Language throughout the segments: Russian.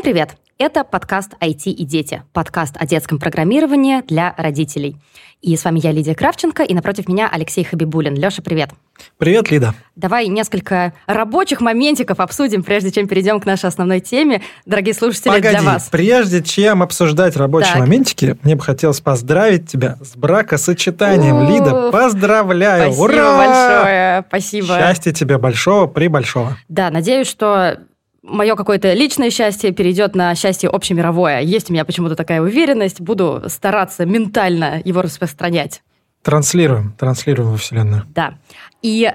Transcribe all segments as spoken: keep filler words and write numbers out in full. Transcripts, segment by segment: Всем привет! Это подкаст «Айти и Дети», подкаст о детском программировании для родителей. И с вами я, Лидия Кравченко, и напротив меня Алексей Хабибуллин. Леша, привет! Привет, Лида! Давай несколько рабочих моментиков обсудим, прежде чем перейдем к нашей основной теме. Дорогие слушатели, Погоди, для вас... прежде чем обсуждать рабочие так. моментики, мне бы хотелось поздравить тебя с бракосочетанием. У-у-у. Лида, поздравляю! Спасибо Ура! большое! Спасибо! Счастья тебе большого, прибольшого! Да, надеюсь, что... мое какое-то личное счастье перейдет на счастье общемировое. Есть у меня почему-то такая уверенность. Буду стараться ментально его распространять. Транслируем, транслируем во Вселенную. Да. И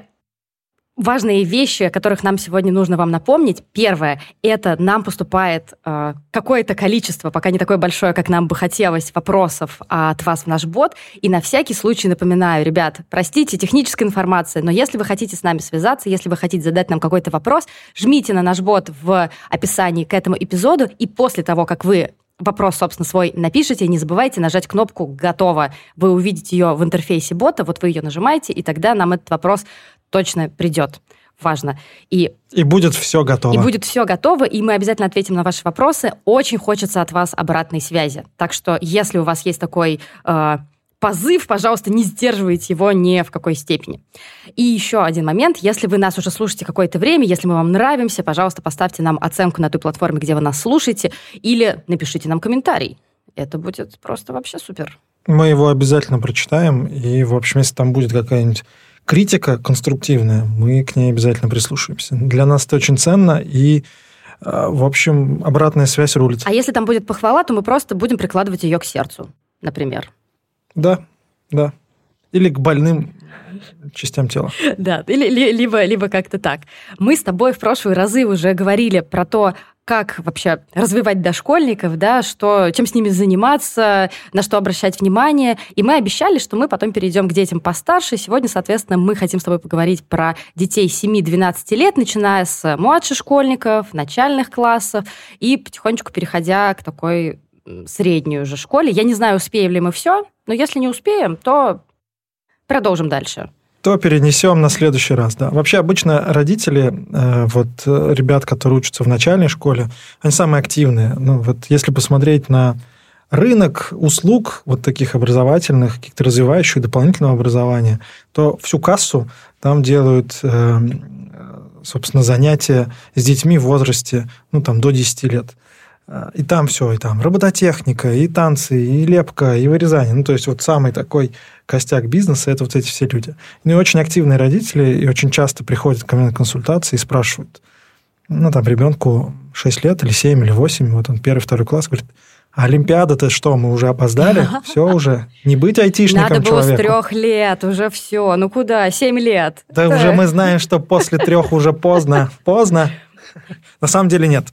важные вещи, о которых нам сегодня нужно вам напомнить. Первое, это нам поступает э, какое-то количество, пока не такое большое, как нам бы хотелось, вопросов от вас в наш бот. И на всякий случай напоминаю, ребят, простите, техническая информация, но если вы хотите с нами связаться, если вы хотите задать нам какой-то вопрос, жмите на наш бот в описании к этому эпизоду, и после того, как вы... вопрос, собственно, свой напишите, не забывайте нажать кнопку «Готово». Вы увидите ее в интерфейсе бота, вот вы ее нажимаете, и тогда нам этот вопрос точно придет. Важно. И, и будет все готово. И будет все готово, и мы обязательно ответим на ваши вопросы. Очень хочется от вас обратной связи. Так что, если у вас есть такой э, позыв, пожалуйста, не сдерживайте его ни в какой степени. И еще один момент. Если вы нас уже слушаете какое-то время, если мы вам нравимся, пожалуйста, поставьте нам оценку на той платформе, где вы нас слушаете, или напишите нам комментарий. Это будет просто вообще супер. Мы его обязательно прочитаем, и, в общем, если там будет какая-нибудь критика конструктивная, мы к ней обязательно прислушаемся. Для нас это очень ценно, и, в общем, обратная связь рулит. А если там будет похвала, то мы просто будем прикладывать ее к сердцу, например. Да, да. Или к больным частям тела. Да, или, ли, либо, либо как-то так. Мы с тобой в прошлые разы уже говорили про то, как вообще развивать дошкольников, да, что, чем с ними заниматься, на что обращать внимание. И мы обещали, что мы потом перейдем к детям постарше. Сегодня, соответственно, мы хотим с тобой поговорить про детей семи-двенадцати лет, начиная с младших школьников, начальных классов и потихонечку переходя к такой... средней уже школе. Я не знаю, успеем ли мы все, но если не успеем, то продолжим дальше. То перенесем на следующий раз, да. Вообще, обычно родители, вот, ребят, которые учатся в начальной школе, они самые активные. Ну, вот, если посмотреть на рынок услуг вот таких образовательных, каких-то развивающих, дополнительного образования, то всю кассу там делают... собственно, занятия с детьми в возрасте, ну, там, до десяти лет. И там все, и там робототехника, и танцы, и лепка, и вырезание. Ну, то есть, вот самый такой костяк бизнеса – это вот эти все люди. Ну, и очень активные родители, и очень часто приходят ко мне на консультации и спрашивают, ну, там, ребенку шесть лет, или семь, или восемь, вот он первый, второй класс, говорит, а Олимпиада-то что, мы уже опоздали? Все уже, не быть айтишником человеку. Надо было человеку. С трех лет, уже все, ну куда, семь лет. Да уже мы знаем, что после трех уже поздно, поздно. На самом деле нет.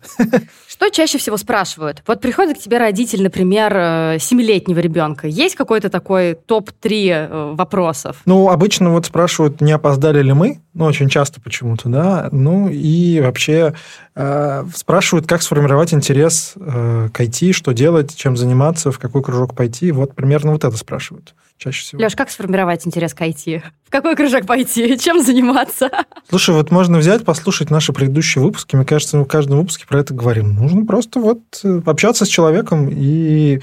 Что чаще всего спрашивают? Вот приходит к тебе родитель, например, семилетнего ребенка. Есть какой-то такой топ-три вопросов? Ну, обычно вот спрашивают, не опоздали ли мы. Ну, очень часто почему-то, да. Ну, и вообще э, спрашивают, как сформировать интерес э, к ай ти, что делать, чем заниматься, в какой кружок пойти. Вот примерно вот это спрашивают чаще всего. Леш, как сформировать интерес к ай ти? В какой кружок пойти? Чем заниматься? Слушай, вот можно взять, послушать наши предыдущие выпуски. Мне кажется, мы в каждом выпуске про это говорим. Нужно просто вот общаться с человеком и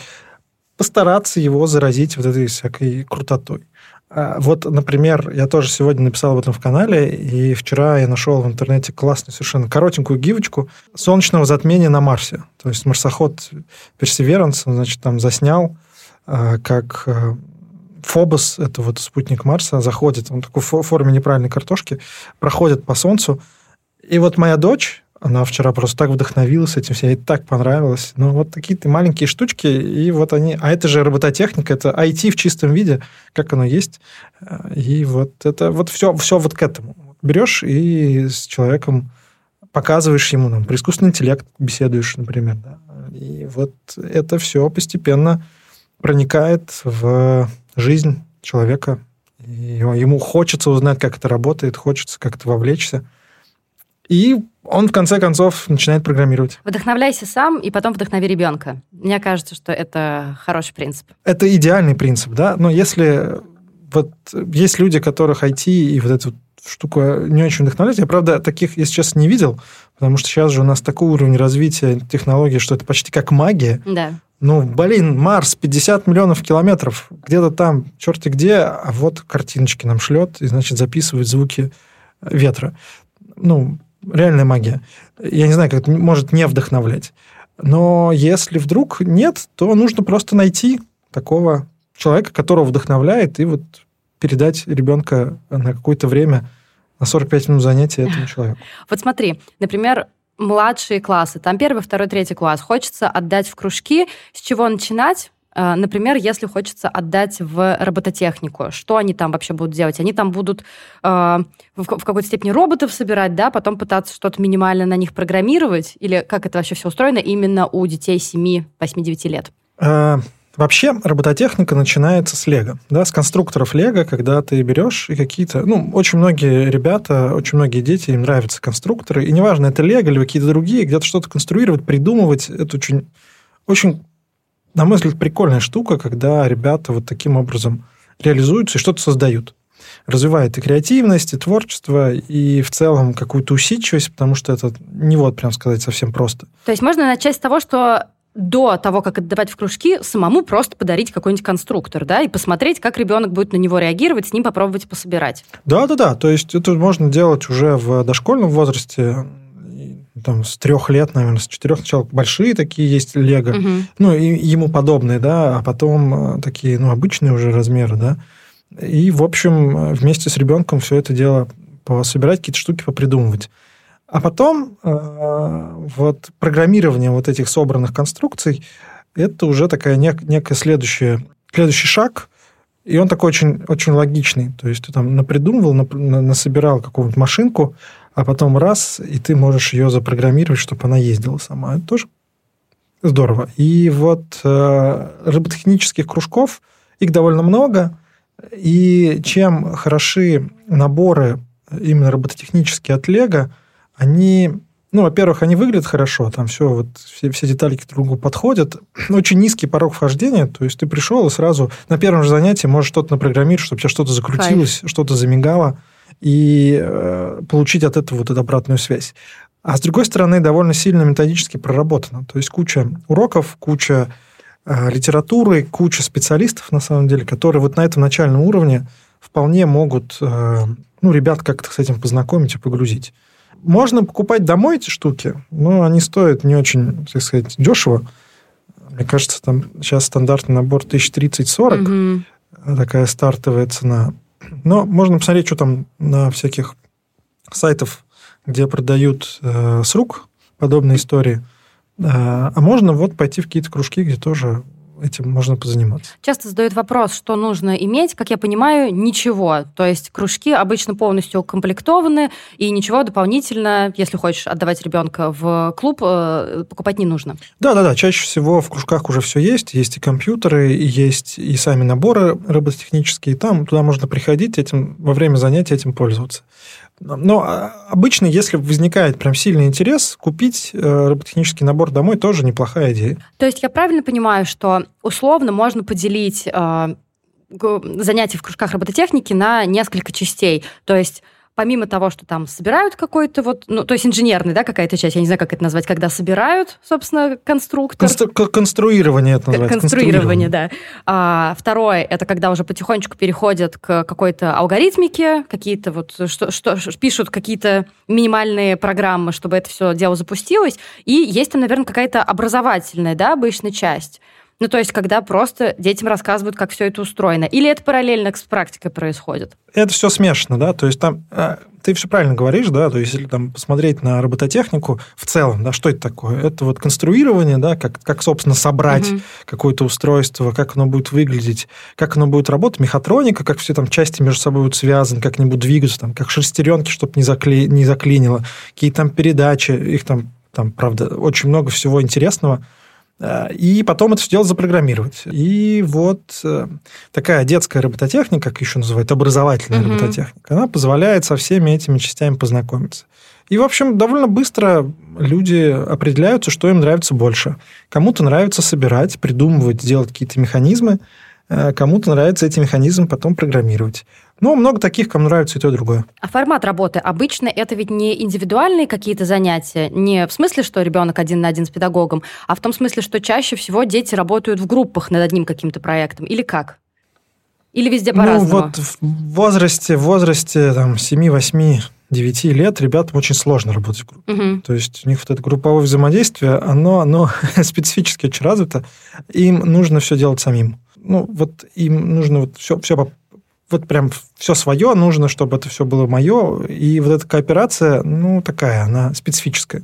постараться его заразить вот этой всякой крутотой. Вот, например, я тоже сегодня написал об этом в канале, и вчера я нашел в интернете классную совершенно коротенькую гифочку солнечного затмения на Марсе. То есть марсоход Perseverance, значит, там заснял, как Фобос, это вот спутник Марса, заходит, он такой в форме неправильной картошки, проходит по Солнцу. И вот моя дочь... она вчера просто так вдохновилась этим, ей так понравилось. Ну, вот такие-то маленькие штучки, и вот они... А это же робототехника, это ай ти в чистом виде, как оно есть. И вот это... Вот все, все вот к этому. Берешь и с человеком показываешь ему, ну, про искусственный интеллект беседуешь, например. Да. И вот это все постепенно проникает в жизнь человека. И ему хочется узнать, как это работает, хочется как-то вовлечься. И он, в конце концов, начинает программировать. Вдохновляйся сам, и потом вдохнови ребенка. Мне кажется, что это хороший принцип. Это идеальный принцип, да. Но если... Вот есть люди, которых ай ти и вот эта вот штука не очень вдохновляет. Я, правда, таких, если честно, не видел, потому что сейчас же у нас такой уровень развития технологий, что это почти как магия. Да. Ну, блин, Марс, пятьдесят миллионов километров, где-то там, черти где, а вот картиночки нам шлет, и, значит, записывает звуки ветра. Ну, реальная магия. Я не знаю, как это может не вдохновлять. Но если вдруг нет, то нужно просто найти такого человека, которого вдохновляет, и вот передать ребенка на какое-то время, на сорок пять минут занятия этому человеку. Вот смотри, например, младшие классы, там первый, второй, третий класс, хочется отдать в кружки. С чего начинать? Например, если хочется отдать в робототехнику, что они там вообще будут делать? Они там будут э, в, в какой-то степени роботов собирать, да, потом пытаться что-то минимально на них программировать? Или как это вообще все устроено именно у детей семи, восьми, девяти лет? А, вообще робототехника начинается с Лего, да, с конструкторов Лего, когда ты берешь и какие-то... Ну, очень многие ребята, очень многие дети, им нравятся конструкторы, и неважно, это Лего или какие-то другие, где-то что-то конструировать, придумывать, это очень... очень на мой взгляд, прикольная штука, когда ребята вот таким образом реализуются и что-то создают. Развивает и креативность, и творчество, и в целом какую-то усидчивость, потому что это не вот, прям сказать, совсем просто. То есть можно начать с того, что до того, как отдавать в кружки, самому просто подарить какой-нибудь конструктор, да, и посмотреть, как ребенок будет на него реагировать, с ним попробовать пособирать. Да-да-да, то есть это можно делать уже в дошкольном возрасте, там, с трех лет, наверное, с четырех сначала большие такие есть Лего, угу. ну, и ему подобные, да, а потом такие, ну, обычные уже размеры, да. И, в общем, вместе с ребенком все это дело пособирать, какие-то штуки попридумывать. А потом вот программирование вот этих собранных конструкций, это уже такая нек- некая следующая, следующий шаг, и он такой очень, очень логичный. То есть ты там напридумывал, нап- насобирал какую-нибудь машинку, а потом раз, и ты можешь ее запрограммировать, чтобы она ездила сама. Это тоже здорово. И вот э, робототехнических кружков, их довольно много, и чем хороши наборы именно робототехнические от Лего, они, ну, во-первых, они выглядят хорошо, там все, вот, все, все детальки друг другу подходят, очень низкий порог вхождения, то есть ты пришел и сразу на первом же занятии можешь что-то напрограммировать, чтобы у тебя что-то закрутилось, Кайф. Что-то замигало, и э, получить от этого вот эту обратную связь. А с другой стороны, довольно сильно методически проработано. То есть куча уроков, куча э, литературы, куча специалистов, на самом деле, которые вот на этом начальном уровне вполне могут э, ну, ребят как-то с этим познакомить и погрузить. Можно покупать домой эти штуки, но они стоят не очень, так сказать, дешево. Мне кажется, там сейчас стандартный набор тысяча тридцать - сорок, mm-hmm. такая стартовая цена. Но можно посмотреть, что там на всяких сайтах, где продают э, с рук подобные истории. Э, а можно вот пойти в какие-то кружки, где тоже этим можно позаниматься. Часто задают вопрос, что нужно иметь. Как я понимаю, ничего. То есть кружки обычно полностью укомплектованы, и ничего дополнительно, если хочешь отдавать ребенка в клуб, э, покупать не нужно. Да-да-да, чаще всего в кружках уже все есть. Есть и компьютеры, и есть и сами наборы робототехнические. Там туда можно приходить, этим, во время занятий этим пользоваться. Но обычно, если возникает прям сильный интерес, купить робототехнический набор домой тоже неплохая идея. То есть я правильно понимаю, что условно можно поделить э, занятия в кружках робототехники на несколько частей? То есть помимо того, что там собирают какой-то вот... Ну, то есть инженерный, да, какая-то часть, я не знаю, как это назвать, когда собирают, собственно, конструктор. Констру- конструирование это называется. Конструирование, конструирование. Да. А, второе, это когда уже потихонечку переходят к какой-то алгоритмике, какие-то вот... Что, что, пишут какие-то минимальные программы, чтобы это все дело запустилось. И есть там, наверное, какая-то образовательная, да, обычная часть. Ну, то есть, когда просто детям рассказывают, как все это устроено. Или это параллельно с практикой происходит? Это все смешано, да. То есть, там ты все правильно говоришь, да. То есть, если там посмотреть на робототехнику в целом, да, что это такое? Это вот конструирование, да, как, как собственно, собрать угу. какое-то устройство, как оно будет выглядеть, как оно будет работать, мехатроника, как все там части между собой будут связаны, как они будут двигаться, там, как шестеренки, чтобы не, закле... не заклинило, какие там передачи, их там, там, правда, очень много всего интересного. И потом это все дело запрограммировать. И вот такая детская робототехника, как еще называют, образовательная mm-hmm. робототехника, она позволяет со всеми этими частями познакомиться. И, в общем, довольно быстро люди определяются, что им нравится больше. Кому-то нравится собирать, придумывать, делать какие-то механизмы, кому-то нравится эти механизмы потом программировать. Но много таких, кому нравится и то, и другое. А формат работы обычно это ведь не индивидуальные какие-то занятия, не в смысле, что ребенок один на один с педагогом, а в том смысле, что чаще всего дети работают в группах над одним каким-то проектом. Или как? Или везде по-разному? Ну, вот в возрасте, в возрасте там, семь, восемь, девять лет ребятам очень сложно работать в группе. Угу. То есть у них вот это групповое взаимодействие, оно, оно специфически очень развито. Им нужно все делать самим. Ну, вот им нужно вот все, все по Вот прям все свое нужно, чтобы это все было мое. И вот эта кооперация, ну, такая, она специфическая.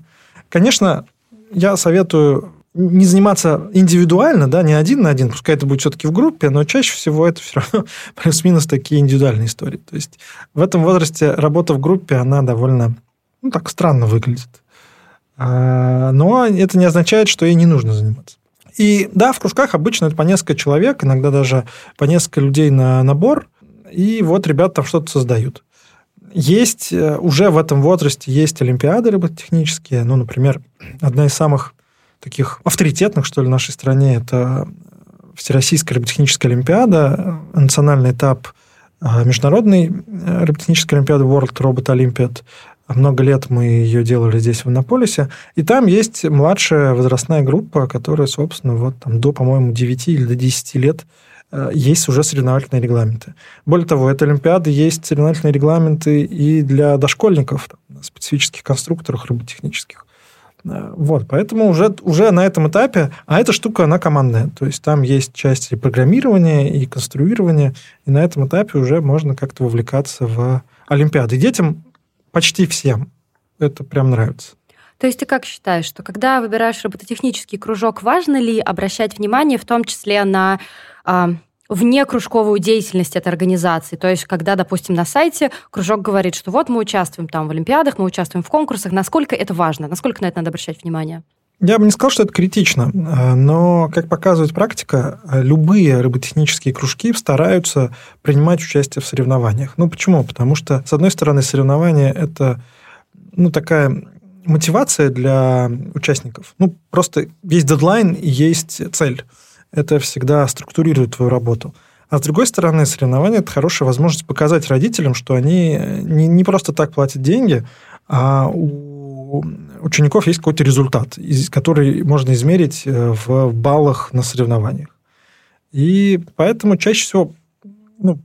Конечно, я советую не заниматься индивидуально, да, не один на один, пускай это будет все-таки в группе, но чаще всего это все равно плюс-минус такие индивидуальные истории. То есть в этом возрасте работа в группе, она довольно, ну, так странно выглядит. Но это не означает, что ей не нужно заниматься. И да, в кружках обычно это по несколько человек, иногда даже по несколько людей на набор. И вот ребята там что-то создают. Есть, уже в этом возрасте есть олимпиады робототехнические. Ну, например, одна из самых таких авторитетных, что ли, в нашей стране, это Всероссийская роботехническая олимпиада, национальный этап международной роботехнической олимпиады World Robot Olympiad. Много лет мы ее делали здесь, в Иннополисе. И там есть младшая возрастная группа, которая, собственно, вот там до, по-моему, девяти или до десяти лет есть уже соревновательные регламенты. Более того, это олимпиады, есть соревновательные регламенты и для дошкольников, там, на специфических конструкторах роботехнических. Вот, поэтому уже, уже на этом этапе, а эта штука, она командная. То есть там есть часть и программирования, и конструирования, и на этом этапе уже можно как-то вовлекаться в олимпиады. И детям почти всем это прям нравится. То есть ты как считаешь, что когда выбираешь робототехнический кружок, важно ли обращать внимание в том числе на э, внекружковую деятельность этой организации? То есть когда, допустим, на сайте кружок говорит, что вот мы участвуем там в олимпиадах, мы участвуем в конкурсах, насколько это важно? Насколько на это надо обращать внимание? Я бы не сказал, что это критично, но, как показывает практика, любые робототехнические кружки стараются принимать участие в соревнованиях. Ну почему? Потому что, с одной стороны, соревнования – это ну, такая... мотивация для участников. Ну, просто есть дедлайн и есть цель. Это всегда структурирует твою работу. А с другой стороны, соревнования – это хорошая возможность показать родителям, что они не, не просто так платят деньги, а у учеников есть какой-то результат, который можно измерить в баллах на соревнованиях. И поэтому чаще всего ну,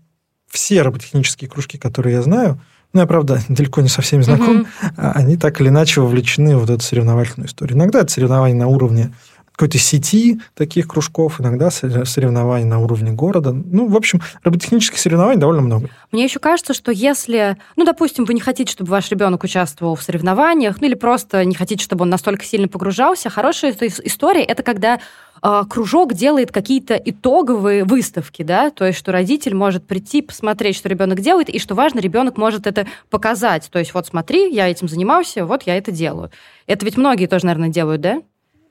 все робототехнические кружки, которые я знаю, ну, я, правда, далеко не со всеми знаком, mm-hmm. они так или иначе вовлечены в эту соревновательную историю. Иногда это соревнования на уровне какой-то сети таких кружков, иногда соревнования на уровне города. Ну, в общем, робототехнических соревнований довольно много. Мне еще кажется, что если, ну, допустим, вы не хотите, чтобы ваш ребенок участвовал в соревнованиях, ну, или просто не хотите, чтобы он настолько сильно погружался, хорошая история – это когда э, кружок делает какие-то итоговые выставки, да, то есть что родитель может прийти, посмотреть, что ребенок делает, и, что важно, ребенок может это показать. То есть вот смотри, я этим занимался, вот я это делаю. Это ведь многие тоже, наверное, делают, да?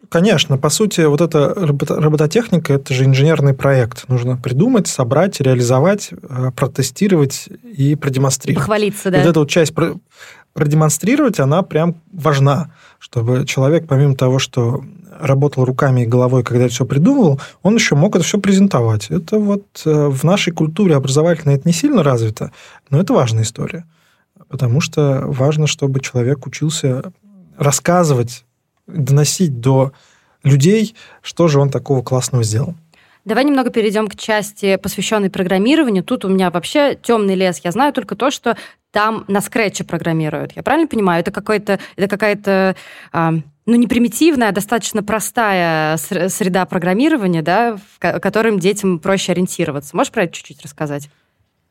Конечно, по сути, вот эта робототехника – это же инженерный проект. Нужно придумать, собрать, реализовать, протестировать и продемонстрировать. Похвалиться, да. И вот эта вот часть продемонстрировать, она прям важна, чтобы человек, помимо того, что работал руками и головой, когда это все придумывал, он еще мог это все презентовать. Это вот в нашей культуре образовательной это не сильно развито, но это важная история, потому что важно, чтобы человек учился рассказывать, доносить до людей, что же он такого классного сделал. Давай немного перейдем к части, посвященной программированию. Тут у меня вообще темный лес. Я знаю только то, что там на Scratch программируют. Я правильно понимаю? Это, какой-то, это какая-то, ну, не примитивная, а достаточно простая среда программирования, да, в котором детям проще ориентироваться. Можешь про это чуть-чуть рассказать?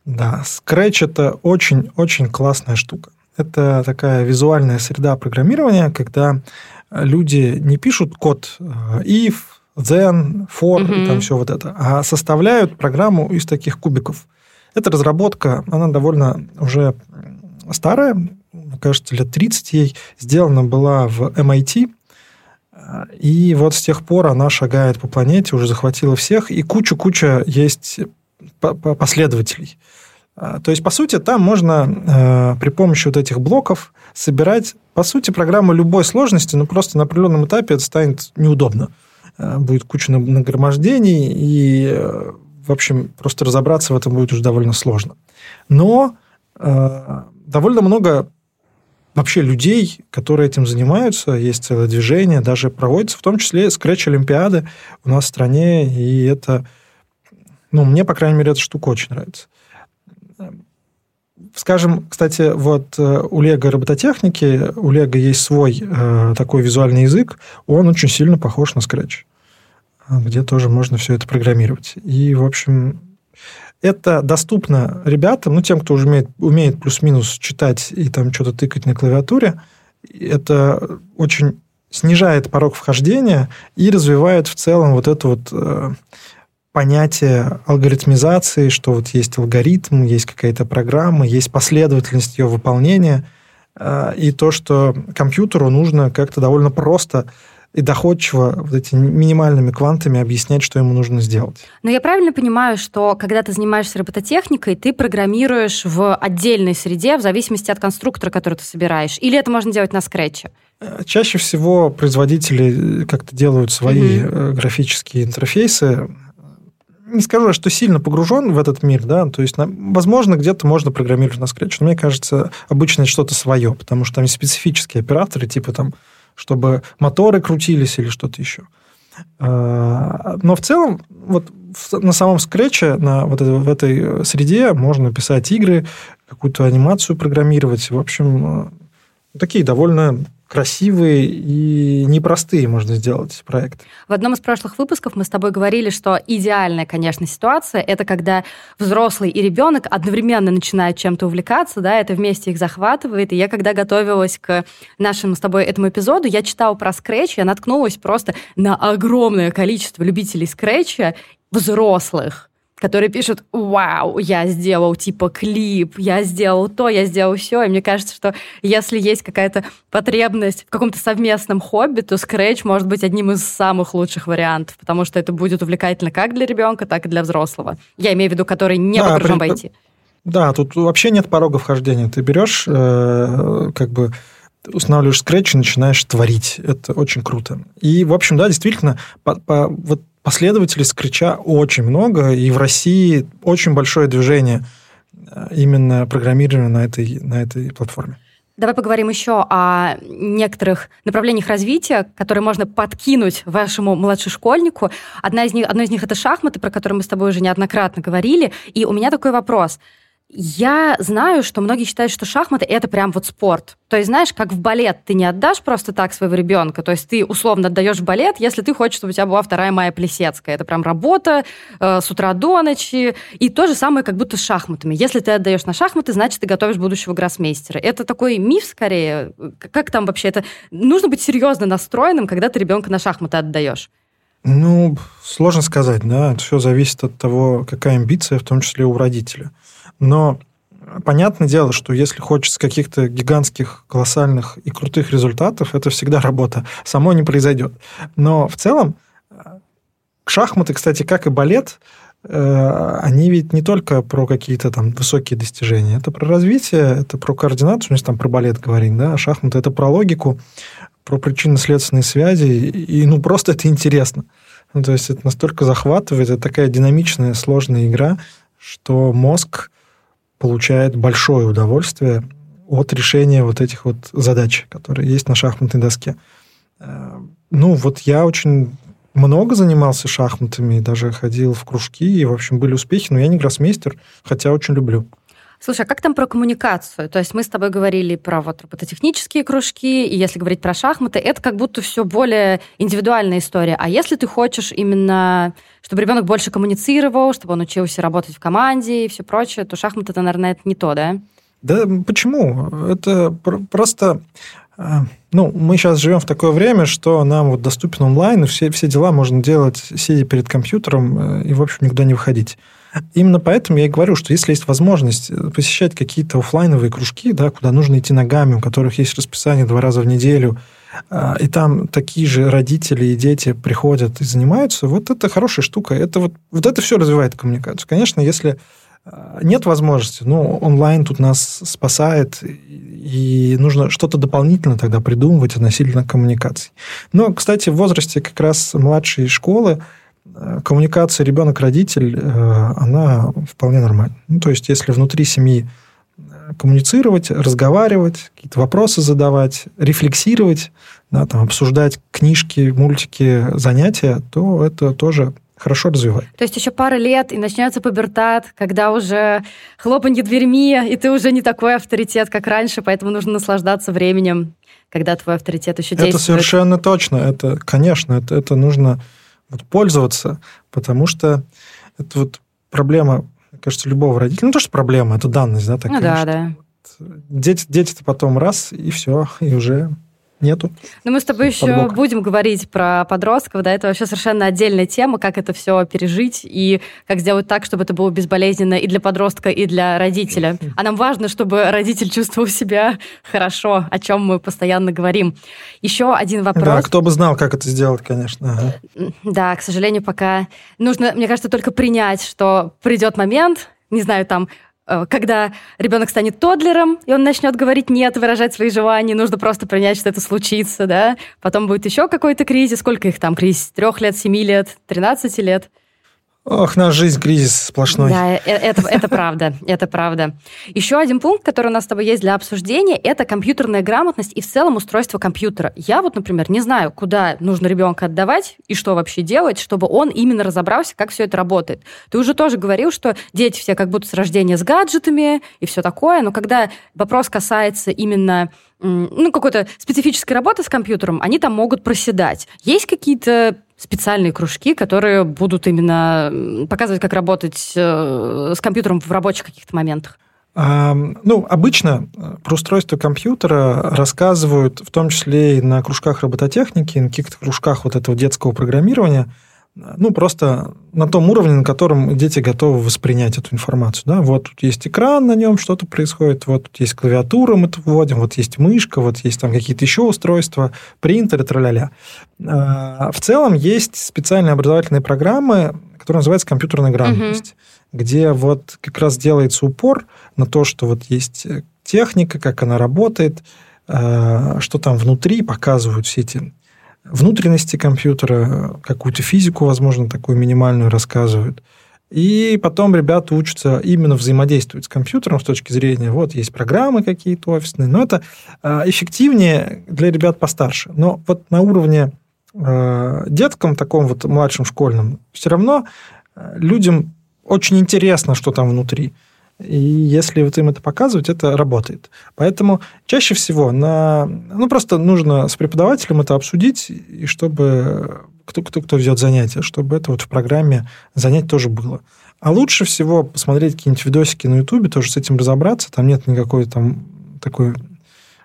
Да, Scratch – это очень-очень классная штука. Это такая визуальная среда программирования, когда люди не пишут код if, then, for, mm-hmm. и там все вот это, а составляют программу из таких кубиков. Эта разработка, она довольно уже старая, мне кажется, лет тридцать ей, сделана была в эм ай ти, и вот с тех пор она шагает по планете, уже захватила всех, и куча-куча есть последователей. То есть, по сути, там можно э, при помощи вот этих блоков собирать, по сути, программу любой сложности, но просто на определенном этапе это станет неудобно. Э, будет куча нагромождений, и э, в общем, просто разобраться в этом будет уже довольно сложно. Но э, довольно много вообще людей, которые этим занимаются, есть целое движение, даже проводится, в том числе Scratch олимпиады у нас в стране, и это, ну, мне, по крайней мере, эта штука очень нравится. Скажем, кстати, вот у Лего робототехники, у Лего есть свой э, такой визуальный язык, он очень сильно похож на Scratch, где тоже можно все это программировать. И, в общем, это доступно ребятам, ну, тем, кто уже умеет, умеет плюс-минус читать и там что-то тыкать на клавиатуре. Это очень снижает порог вхождения и развивает в целом вот это вот... Э, понятие алгоритмизации, что вот есть алгоритм, есть какая-то программа, есть последовательность ее выполнения, и то, что компьютеру нужно как-то довольно просто и доходчиво вот этими минимальными квантами объяснять, что ему нужно сделать. Но я правильно понимаю, что когда ты занимаешься робототехникой, ты программируешь в отдельной среде в зависимости от конструктора, который ты собираешь? Или это можно делать на Scratch? Чаще всего производители как-то делают свои mm-hmm. графические интерфейсы. Не скажу, что сильно погружен в этот мир, да, то есть, возможно, где-то можно программировать на Scratch, но мне кажется, обычно это что-то свое, потому что там есть специфические операторы, типа там, чтобы моторы крутились или что-то еще. Но в целом, вот на самом Scratch, на вот это, в этой среде можно писать игры, какую-то анимацию программировать, в общем, такие довольно... красивые и непростые можно сделать проекты. В одном из прошлых выпусков мы с тобой говорили, что идеальная, конечно, ситуация – это когда взрослый и ребенок одновременно начинают чем-то увлекаться, да, это вместе их захватывает. И я, когда готовилась к нашему с тобой этому эпизоду, я читала про Scratch, я наткнулась просто на огромное количество любителей Scratch взрослых, которые пишут: «Вау, я сделал типа клип, я сделал то, я сделал все». И мне кажется, что если есть какая-то потребность в каком-то совместном хобби, то Scratch может быть одним из самых лучших вариантов, потому что это будет увлекательно как для ребенка, так и для взрослого. Я имею в виду, который не да, погружен при... в ай ти. Да, тут вообще нет порога вхождения. Ты берешь, э, как бы устанавливаешь Scratch и начинаешь творить. Это очень круто. И, в общем, да, действительно, по, по, вот последователей Scratch'а очень много, и в России очень большое движение именно программирования на этой, на этой платформе. Давай поговорим еще о некоторых направлениях развития, которые можно подкинуть вашему младшешкольнику. Одна из них, одно из них – это шахматы, про которые мы с тобой уже неоднократно говорили. И у меня такой вопрос. Я знаю, что многие считают, что шахматы – это прям вот спорт. То есть, знаешь, как в балет ты не отдашь просто так своего ребенка. То есть ты условно отдаешь балет, если ты хочешь, чтобы у тебя была вторая Майя Плесецкая. Это прям работа э, с утра до ночи. И то же самое как будто с шахматами. Если ты отдаешь на шахматы, значит, ты готовишь будущего гроссмейстера. Это такой миф скорее. Как там вообще это? Нужно быть серьезно настроенным, когда ты ребенка на шахматы отдаешь. Ну, сложно сказать, да. Это все зависит от того, какая амбиция, в том числе у родителя. Но понятное дело, что если хочется каких-то гигантских, колоссальных и крутых результатов, это всегда работа. Само не произойдет. Но в целом шахматы, кстати, как и балет, они ведь не только про какие-то там высокие достижения. Это про развитие, это про координацию, если там про балет говорить, да, а шахматы – это про логику, про причинно-следственные связи. И, ну, просто это интересно. Ну, то есть это настолько захватывает, это такая динамичная, сложная игра, что мозг получает большое удовольствие от решения вот этих вот задач, которые есть на шахматной доске. Ну, вот я очень много занимался шахматами, даже ходил в кружки, и, в общем, были успехи, но я не гроссмейстер, хотя очень люблю. Слушай, а как там про коммуникацию? То есть мы с тобой говорили про вот робототехнические кружки, и если говорить про шахматы, это как будто все более индивидуальная история. А если ты хочешь именно, чтобы ребенок больше коммуницировал, чтобы он учился работать в команде и все прочее, то шахматы, это, наверное, это не то, да? Да почему? Это просто... Ну, мы сейчас живем в такое время, что нам вот доступен онлайн, и все, все дела можно делать, сидя перед компьютером, и, в общем, никуда не выходить. Именно поэтому я и говорю, что если есть возможность посещать какие-то офлайновые кружки, да, куда нужно идти ногами, у которых есть расписание два раза в неделю, и там такие же родители и дети приходят и занимаются, вот это хорошая штука. Это вот, вот это все развивает коммуникацию. Конечно, если нет возможности, ну, онлайн тут нас спасает, и нужно что-то дополнительно тогда придумывать относительно коммуникаций. Но, кстати, в возрасте как раз младшей школы коммуникация ребенок-родитель, она вполне нормальна. Ну, то есть, если внутри семьи коммуницировать, разговаривать, какие-то вопросы задавать, рефлексировать, да, там, обсуждать книжки, мультики, занятия, то это тоже хорошо развивает. То есть еще пара лет, и начнется пубертат, когда уже хлопанье дверьми, и ты уже не такой авторитет, как раньше, поэтому нужно наслаждаться временем, когда твой авторитет еще действует. Это совершенно точно. Это, конечно, это, это нужно вот пользоваться, потому что это вот проблема, мне кажется, любого родителя. Ну, то, что проблема, это данность, да, такая. Ну, да, да. Дети, дети-то потом раз, и все, и уже... Нету. Но мы с тобой еще подбок. будем говорить про подростков, да, это вообще совершенно отдельная тема, как это все пережить и как сделать так, чтобы это было безболезненно и для подростка, и для родителя. А нам важно, чтобы родитель чувствовал себя хорошо, о чем мы постоянно говорим. Еще один вопрос. Да, кто бы знал, как это сделать, конечно. Ага. Да, к сожалению, пока нужно, мне кажется, только принять, что придет момент, не знаю, там, когда ребенок станет тоддлером, и он начнет говорить «нет», выражать свои желания, нужно просто принять, что это случится, да? Потом будет еще какой-то кризис. Сколько их там? Кризис трех лет, семи лет, тринадцати лет? Ох, наша жизнь кризис сплошной. Да, это, это правда, это правда. Еще один пункт, который у нас с тобой есть для обсуждения, это компьютерная грамотность и в целом устройство компьютера. Я вот, например, не знаю, куда нужно ребенка отдавать и что вообще делать, чтобы он именно разобрался, как все это работает. Ты уже тоже говорил, что дети все как будто с рождения с гаджетами и все такое, но когда вопрос касается именно ну, какой-то специфической работы с компьютером, они там могут проседать. Есть какие-то специальные кружки, которые будут именно показывать, как работать с компьютером в рабочих каких-то моментах? А, ну, обычно про устройство компьютера рассказывают, в том числе и на кружках робототехники, на каких-то кружках вот этого детского программирования, ну, просто на том уровне, на котором дети готовы воспринять эту информацию. Да? Вот тут есть экран, на нем что-то происходит, вот тут есть клавиатура, мы это вводим, вот есть мышка, вот есть там какие-то еще устройства, принтеры, тра-ля-ля. А в целом есть специальные образовательные программы, которые называются «Компьютерная грамотность», угу. где вот как раз делается упор на то, что вот есть техника, как она работает, что там внутри, показывают все эти... внутренности компьютера, какую-то физику, возможно, такую минимальную рассказывают. И потом ребята учатся именно взаимодействовать с компьютером с точки зрения, вот есть программы какие-то офисные, но это эффективнее для ребят постарше. Но вот на уровне детском, таком вот младшем школьном, все равно людям очень интересно, что там внутри. И если вот им это показывать, это работает. Поэтому чаще всего на... ну, просто нужно с преподавателем это обсудить, и чтобы кто, кто, кто ведет занятия, чтобы это вот в программе занятий тоже было. А лучше всего посмотреть какие-нибудь видосики на Ютубе, тоже с этим разобраться. Там нет никакой там такой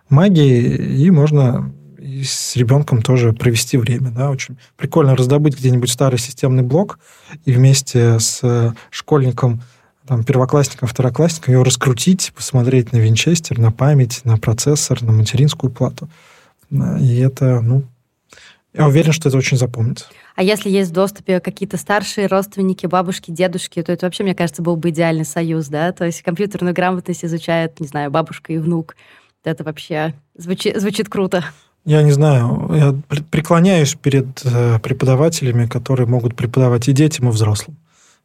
магии, и можно и с ребенком тоже провести время. Да? Очень прикольно раздобыть где-нибудь старый системный блок и вместе с школьником... там, первоклассникам, второклассникам, его раскрутить, посмотреть на винчестер, на память, на процессор, на материнскую плату. И это, ну, я уверен, что это очень запомнится. А если есть в доступе какие-то старшие родственники, бабушки, дедушки, то это вообще, мне кажется, был бы идеальный союз, да? То есть компьютерную грамотность изучают, не знаю, бабушка и внук. Это вообще звучит, звучит круто. Я не знаю, я преклоняюсь перед преподавателями, которые могут преподавать и детям, и взрослым.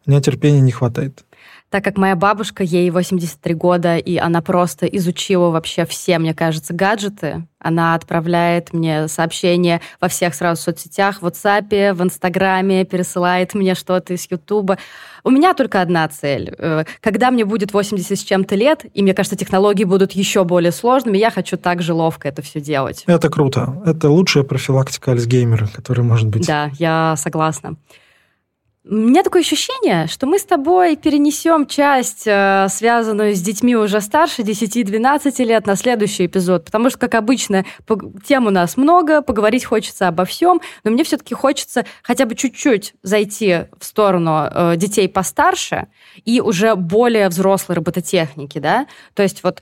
У меня терпения не хватает. Так как моя бабушка, ей восемьдесят три года, и она просто изучила вообще все, мне кажется, гаджеты, она отправляет мне сообщения во всех сразу соцсетях, в WhatsApp, в Инстаграме, пересылает мне что-то из Ютуба. У меня только одна цель. Когда мне будет восемьдесят с чем-то лет, и, мне кажется, технологии будут еще более сложными, я хочу так же ловко это все делать. Это круто. Это лучшая профилактика Альцгеймера, которая может быть. Да, я согласна. У меня такое ощущение, что мы с тобой перенесем часть, связанную с детьми уже старше, десяти-двенадцати лет, на следующий эпизод. Потому что, как обычно, тем у нас много, поговорить хочется обо всем, но мне все-таки хочется хотя бы чуть-чуть зайти в сторону детей постарше и уже более взрослой робототехники, да? То есть вот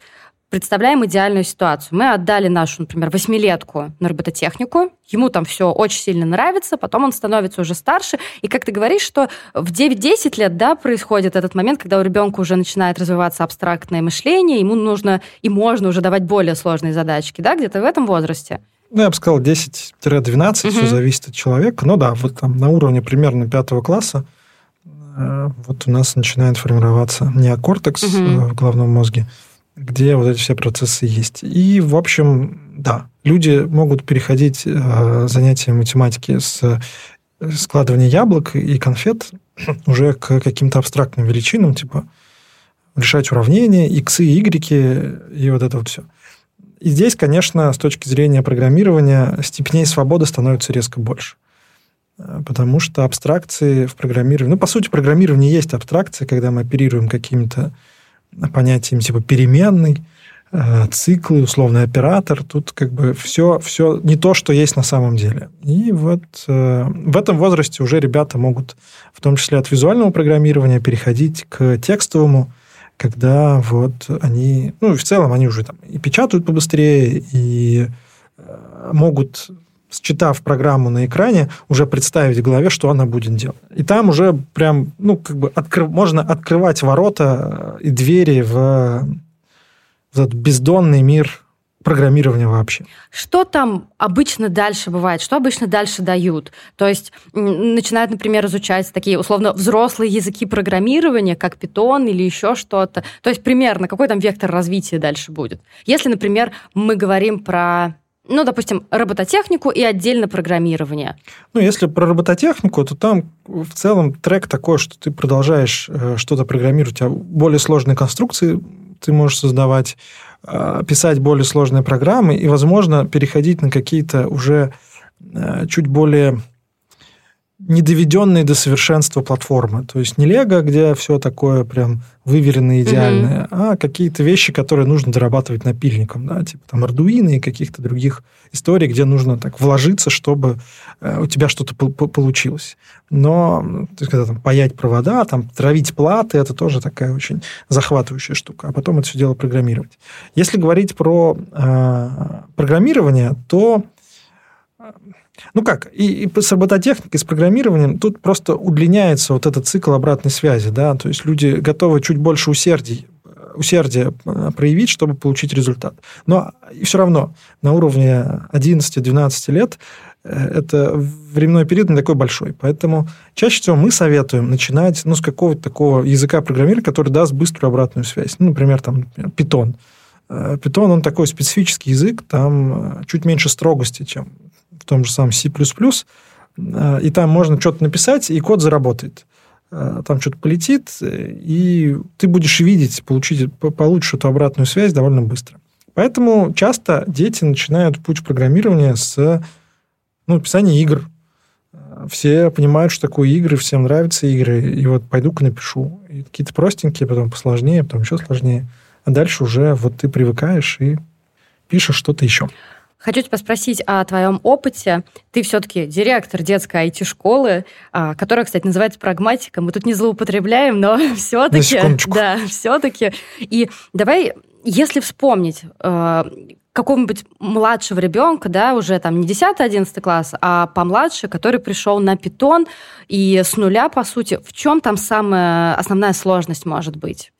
представляем идеальную ситуацию. Мы отдали нашу, например, восьмилетку на робототехнику, ему там все очень сильно нравится, потом он становится уже старше, и как ты говоришь, что в девять-десять лет, да, происходит этот момент, когда у ребенка уже начинает развиваться абстрактное мышление, ему нужно и можно уже давать более сложные задачки, да, где-то в этом возрасте. ну, я бы сказал, десять-двенадцать, mm-hmm. все зависит от человека. Но да, вот там на уровне примерно пятого класса э, вот у нас начинает формироваться неокортекс mm-hmm. э, в головном мозге, где вот эти все процессы есть. И, в общем, да, люди могут переходить э, занятия математики с складывания яблок и конфет уже к каким-то абстрактным величинам, типа решать уравнения, иксы, игреки и вот это вот все. И здесь, конечно, с точки зрения программирования степеней свободы становится резко больше. Потому что абстракции в программировании... Ну, по сути, программирование есть абстракции, когда мы оперируем какими-то понятиями типа переменной, циклы, условный оператор. Тут как бы все, все не то, что есть на самом деле. И вот в этом возрасте уже ребята могут, в том числе от визуального программирования, переходить к текстовому, когда вот они, ну, в целом они уже там и печатают побыстрее, и могут, считав программу на экране, уже представить в голове, что она будет делать. И там уже прям, ну, как бы откры... можно открывать ворота и двери в... в этот бездонный мир программирования вообще. Что там обычно дальше бывает? Что обычно дальше дают? То есть начинают, например, изучать такие условно взрослые языки программирования, как Python или еще что-то. То есть примерно какой там вектор развития дальше будет? Если, например, мы говорим про, ну, допустим, робототехнику и отдельно программирование. Ну, если про робототехнику, то там в целом трек такой, что ты продолжаешь что-то программировать, а более сложные конструкции ты можешь создавать, писать более сложные программы и, возможно, переходить на какие-то уже чуть более недоведенные до совершенства платформы. То есть не Лего, где все такое прям выверенное, идеальное, mm-hmm. а какие-то вещи, которые нужно дорабатывать напильником, да, типа там Arduino и каких-то других историй, где нужно так вложиться, чтобы у тебя что-то получилось. Но то есть, когда там паять провода, там травить платы, это тоже такая очень захватывающая штука. А потом это все дело программировать. Если говорить про э, программирование, то... Ну как, и, и с робототехникой, с программированием тут просто удлиняется вот этот цикл обратной связи, да, то есть люди готовы чуть больше усердий, усердия проявить, чтобы получить результат. Но и все равно на уровне одиннадцати-двенадцати лет это временной период не такой большой, поэтому чаще всего мы советуем начинать, ну, с какого-то такого языка программирования, который даст быструю обратную связь, ну, например, там, Python. Python, он такой специфический язык, там чуть меньше строгости, чем в том же самом C++, и там можно что-то написать, и код заработает. Там что-то полетит, и ты будешь видеть, получить, получишь эту обратную связь довольно быстро. Поэтому часто дети начинают путь программирования с, ну, писания игр. Все понимают, что такое игры, всем нравятся игры, и вот пойду-ка напишу. И какие-то простенькие, потом посложнее, потом еще сложнее. А дальше уже вот ты привыкаешь и пишешь что-то еще. Хочу тебя спросить о твоем опыте. Ты все-таки директор детской ай ти-школы, которая, кстати, называется «Прагматика». Мы тут не злоупотребляем, но все-таки... На секундочку. Да, все-таки. И давай, если вспомнить какого-нибудь младшего ребенка, да, уже там не десятый-одиннадцатый класс, а помладше, который пришел на Python и с нуля, по сути, в чем там самая основная сложность может быть?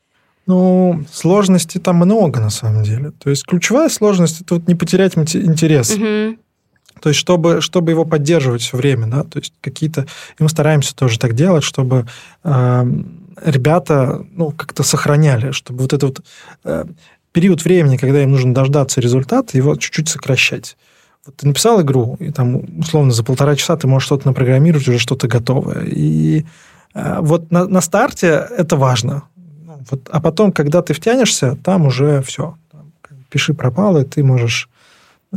Ну, сложностей там много, на самом деле. То есть ключевая сложность – это вот не потерять интерес. Mm-hmm. То есть чтобы, чтобы его поддерживать все время, да, то есть какие-то... И мы стараемся тоже так делать, чтобы э, ребята, ну, как-то сохраняли, чтобы вот этот вот, э, период времени, когда им нужно дождаться результата, его чуть-чуть сокращать. Вот ты написал игру, и там, условно, за полтора часа ты можешь что-то напрограммировать, уже что-то готовое. И э, вот на, на старте это важно. Вот, а потом, когда ты втянешься, там уже все. Там, пиши пропало, и ты можешь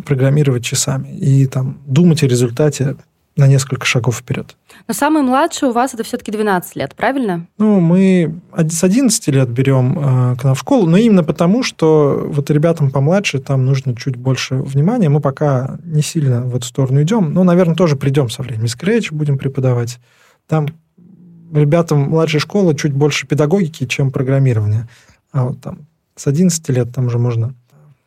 программировать часами. И там думать о результате на несколько шагов вперед. Но самый младший у вас это все-таки двенадцать лет, правильно? Ну, мы с одиннадцати лет берем э, к нам в школу, но именно потому, что вот ребятам помладше там нужно чуть больше внимания. Мы пока не сильно в эту сторону идем, но, наверное, тоже придем со временем. Scratch будем преподавать. Там... Ребятам младшей школы чуть больше педагогики, чем программирования. А вот там с одиннадцати лет там уже можно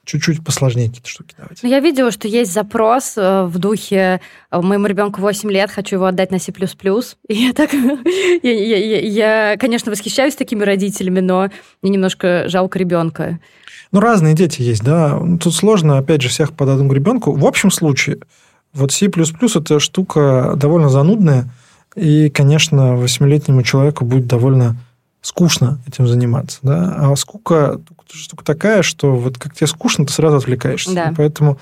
чуть-чуть посложнее какие-то штуки давать. Я видела, что есть запрос в духе «моему ребенку восемь лет, хочу его отдать на C++». И я так... я, я, я, я, конечно, восхищаюсь такими родителями, но мне немножко жалко ребенка. Ну, разные дети есть, да. Тут сложно, опять же, всех под одну гребенку. В общем случае, вот C++ – это штука довольно занудная, и, конечно, восьмилетнему человеку будет довольно скучно этим заниматься. Да? А скука штука такая, что вот как тебе скучно, ты сразу отвлекаешься. Да. Поэтому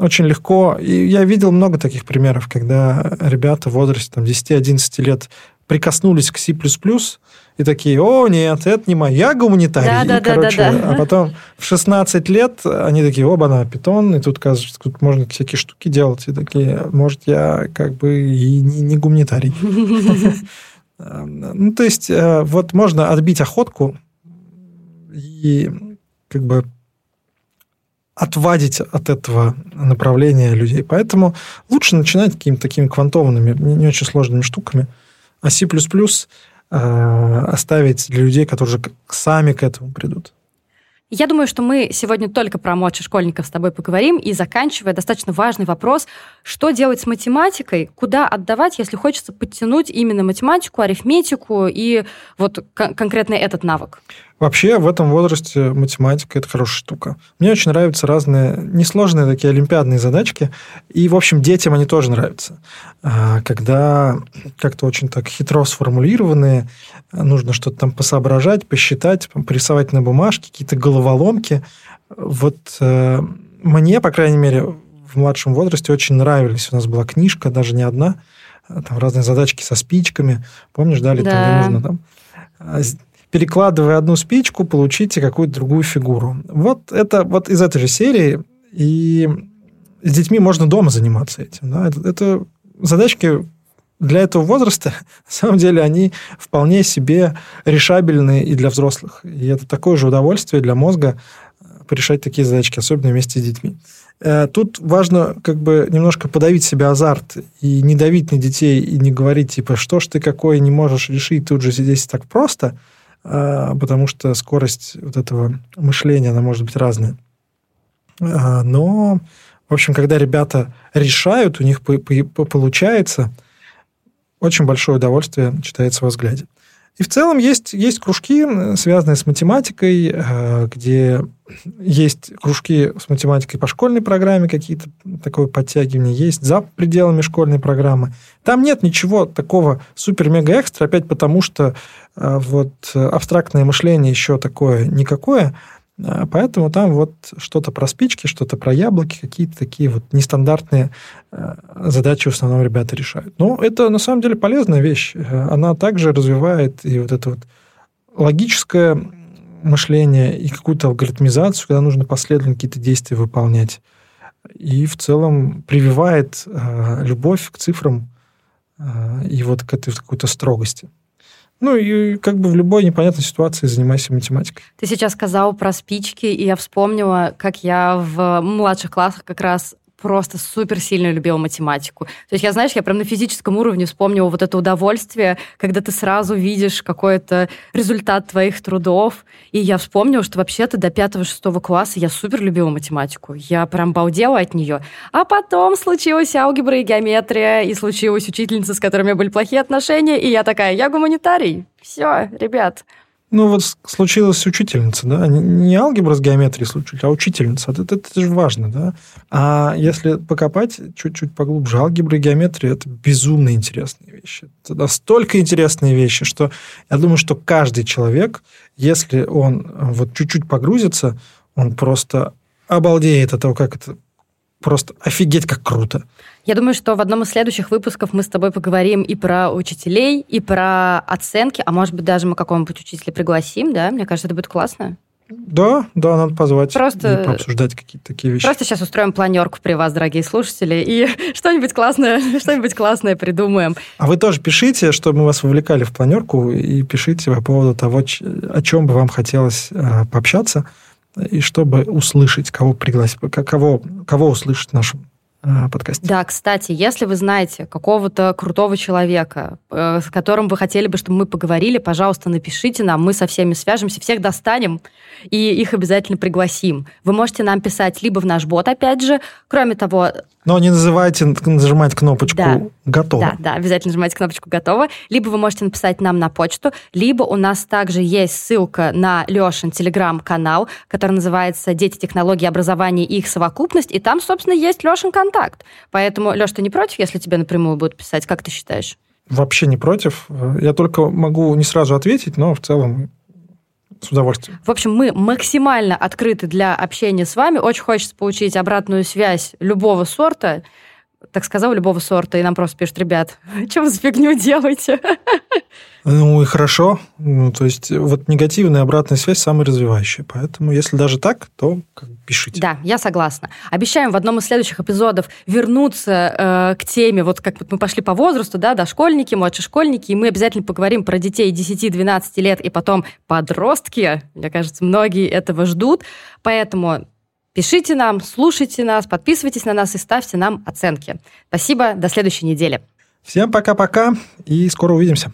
очень легко. И я видел много таких примеров, когда ребята в возрасте там, десять-одиннадцать лет прикоснулись к C++, и такие, о, нет, это не моя гуманитария. Да, да, да, короче, да, да. А потом в шестнадцать лет они такие, оба-на, питон, и тут, кажется, тут можно всякие штуки делать. И такие, может, я как бы и не, не гуманитарий. Ну, то есть, вот можно отбить охотку и как бы отвадить от этого направления людей. Поэтому лучше начинать какими-то такими квантованными, не очень сложными штуками. А C++ оставить для людей, которые сами к этому придут. Я думаю, что мы сегодня только про младших школьников с тобой поговорим, и заканчивая, достаточно важный вопрос, что делать с математикой, куда отдавать, если хочется подтянуть именно математику, арифметику и вот конкретно этот навык? Вообще в этом возрасте математика – это хорошая штука. Мне очень нравятся разные несложные такие олимпиадные задачки, и, в общем, детям они тоже нравятся. Когда как-то очень так хитро сформулированные, нужно что-то там посоображать, посчитать, порисовать на бумажке, какие-то головоломки. Вот мне, по крайней мере, в младшем возрасте очень нравились. У нас была книжка, даже не одна, там разные задачки со спичками. Помнишь, дали, да. Там не нужно там... перекладывая одну спичку, получите какую-то другую фигуру. Вот это вот из этой же серии. И с детьми можно дома заниматься этим. Да? Это, это задачки для этого возраста, на самом деле, они вполне себе решабельны и для взрослых. И это такое же удовольствие для мозга порешать такие задачки, особенно вместе с детьми. Тут важно как бы немножко подавить себя азарт и не давить на детей, и не говорить, типа, что ж ты какое не можешь решить, тут же здесь так просто, потому что скорость вот этого мышления, она может быть разная. Но, в общем, когда ребята решают, у них получается, очень большое удовольствие читается во взгляде. И в целом есть, есть кружки, связанные с математикой, где есть кружки с математикой по школьной программе, какие-то такое подтягивание есть за пределами школьной программы. Там нет ничего такого супер-мега-экстра, опять потому что вот, абстрактное мышление еще такое никакое, поэтому там вот что-то про спички, что-то про яблоки, какие-то такие вот нестандартные задачи в основном ребята решают. Но это на самом деле полезная вещь. Она также развивает и вот это вот логическое мышление, и какую-то алгоритмизацию, когда нужно последовательно какие-то действия выполнять. И в целом прививает любовь к цифрам и вот к этой какой-то строгости. Ну, и как бы в любой непонятной ситуации занимайся математикой. Ты сейчас сказал про спички, и я вспомнила, как я в младших классах как раз просто супер сильно любила математику. То есть я, знаешь, я прям на физическом уровне вспомнила вот это удовольствие, когда ты сразу видишь какой-то результат твоих трудов. И я вспомнила, что вообще-то до пятого-шестого класса я супер любила математику. Я прям балдела от нее. А потом случилась алгебра и геометрия, и случилась учительница, с которой у меня были плохие отношения, и я такая, я гуманитарий. Все, ребят. Ну, вот случилась учительница, да, не алгебра с геометрией случилась, а учительница. Это, это, это же важно, да. А если покопать чуть-чуть поглубже, алгебра и геометрия – это безумно интересные вещи. Это настолько интересные вещи, что я думаю, что каждый человек, если он вот чуть-чуть погрузится, он просто обалдеет от того, как это... Просто офигеть, как круто. Я думаю, что в одном из следующих выпусков мы с тобой поговорим и про учителей, и про оценки, а может быть, даже мы какого-нибудь учителя пригласим, да? Мне кажется, это будет классно. Да, да, надо позвать просто, и пообсуждать какие-то такие вещи. Просто сейчас устроим планерку при вас, дорогие слушатели, и что-нибудь классное, что-нибудь классное придумаем. А вы тоже пишите, чтобы мы вас вовлекали в планерку, и пишите по поводу того, о чем бы вам хотелось пообщаться, и чтобы услышать, кого пригласить, кого, кого услышать в нашем подкасте. Да, кстати, если вы знаете какого-то крутого человека, э, с которым вы хотели бы, чтобы мы поговорили, пожалуйста, напишите нам, мы со всеми свяжемся, всех достанем и их обязательно пригласим. Вы можете нам писать либо в наш бот, опять же, кроме того... Но не называйте, нажимать кнопочку да, «Готово». Да, да, обязательно нажимайте кнопочку «Готово». Либо вы можете написать нам на почту, либо у нас также есть ссылка на Лешин телеграм-канал, который называется «Дети, технологии, образование и их совокупность», и там, собственно, есть Лешин канал. Контакт. Поэтому, Леш, ты не против, если тебе напрямую будут писать? Как ты считаешь? Вообще не против. Я только могу не сразу ответить, но в целом с удовольствием. В общем, мы максимально открыты для общения с вами. Очень хочется получить обратную связь любого сорта. Так сказал, любого сорта. И нам просто пишут, ребят, что вы за фигню делаете? Ну и хорошо. Ну, то есть вот негативная обратная связь самая развивающая. Поэтому если даже так, то как, пишите. Да, я согласна. Обещаем в одном из следующих эпизодов вернуться э, к теме, вот как мы пошли по возрасту, да, дошкольники, младшие школьники, и мы обязательно поговорим про детей десяти-двенадцати лет и потом подростки. Мне кажется, многие этого ждут. Поэтому пишите нам, слушайте нас, подписывайтесь на нас и ставьте нам оценки. Спасибо, до следующей недели. Всем пока-пока и скоро увидимся.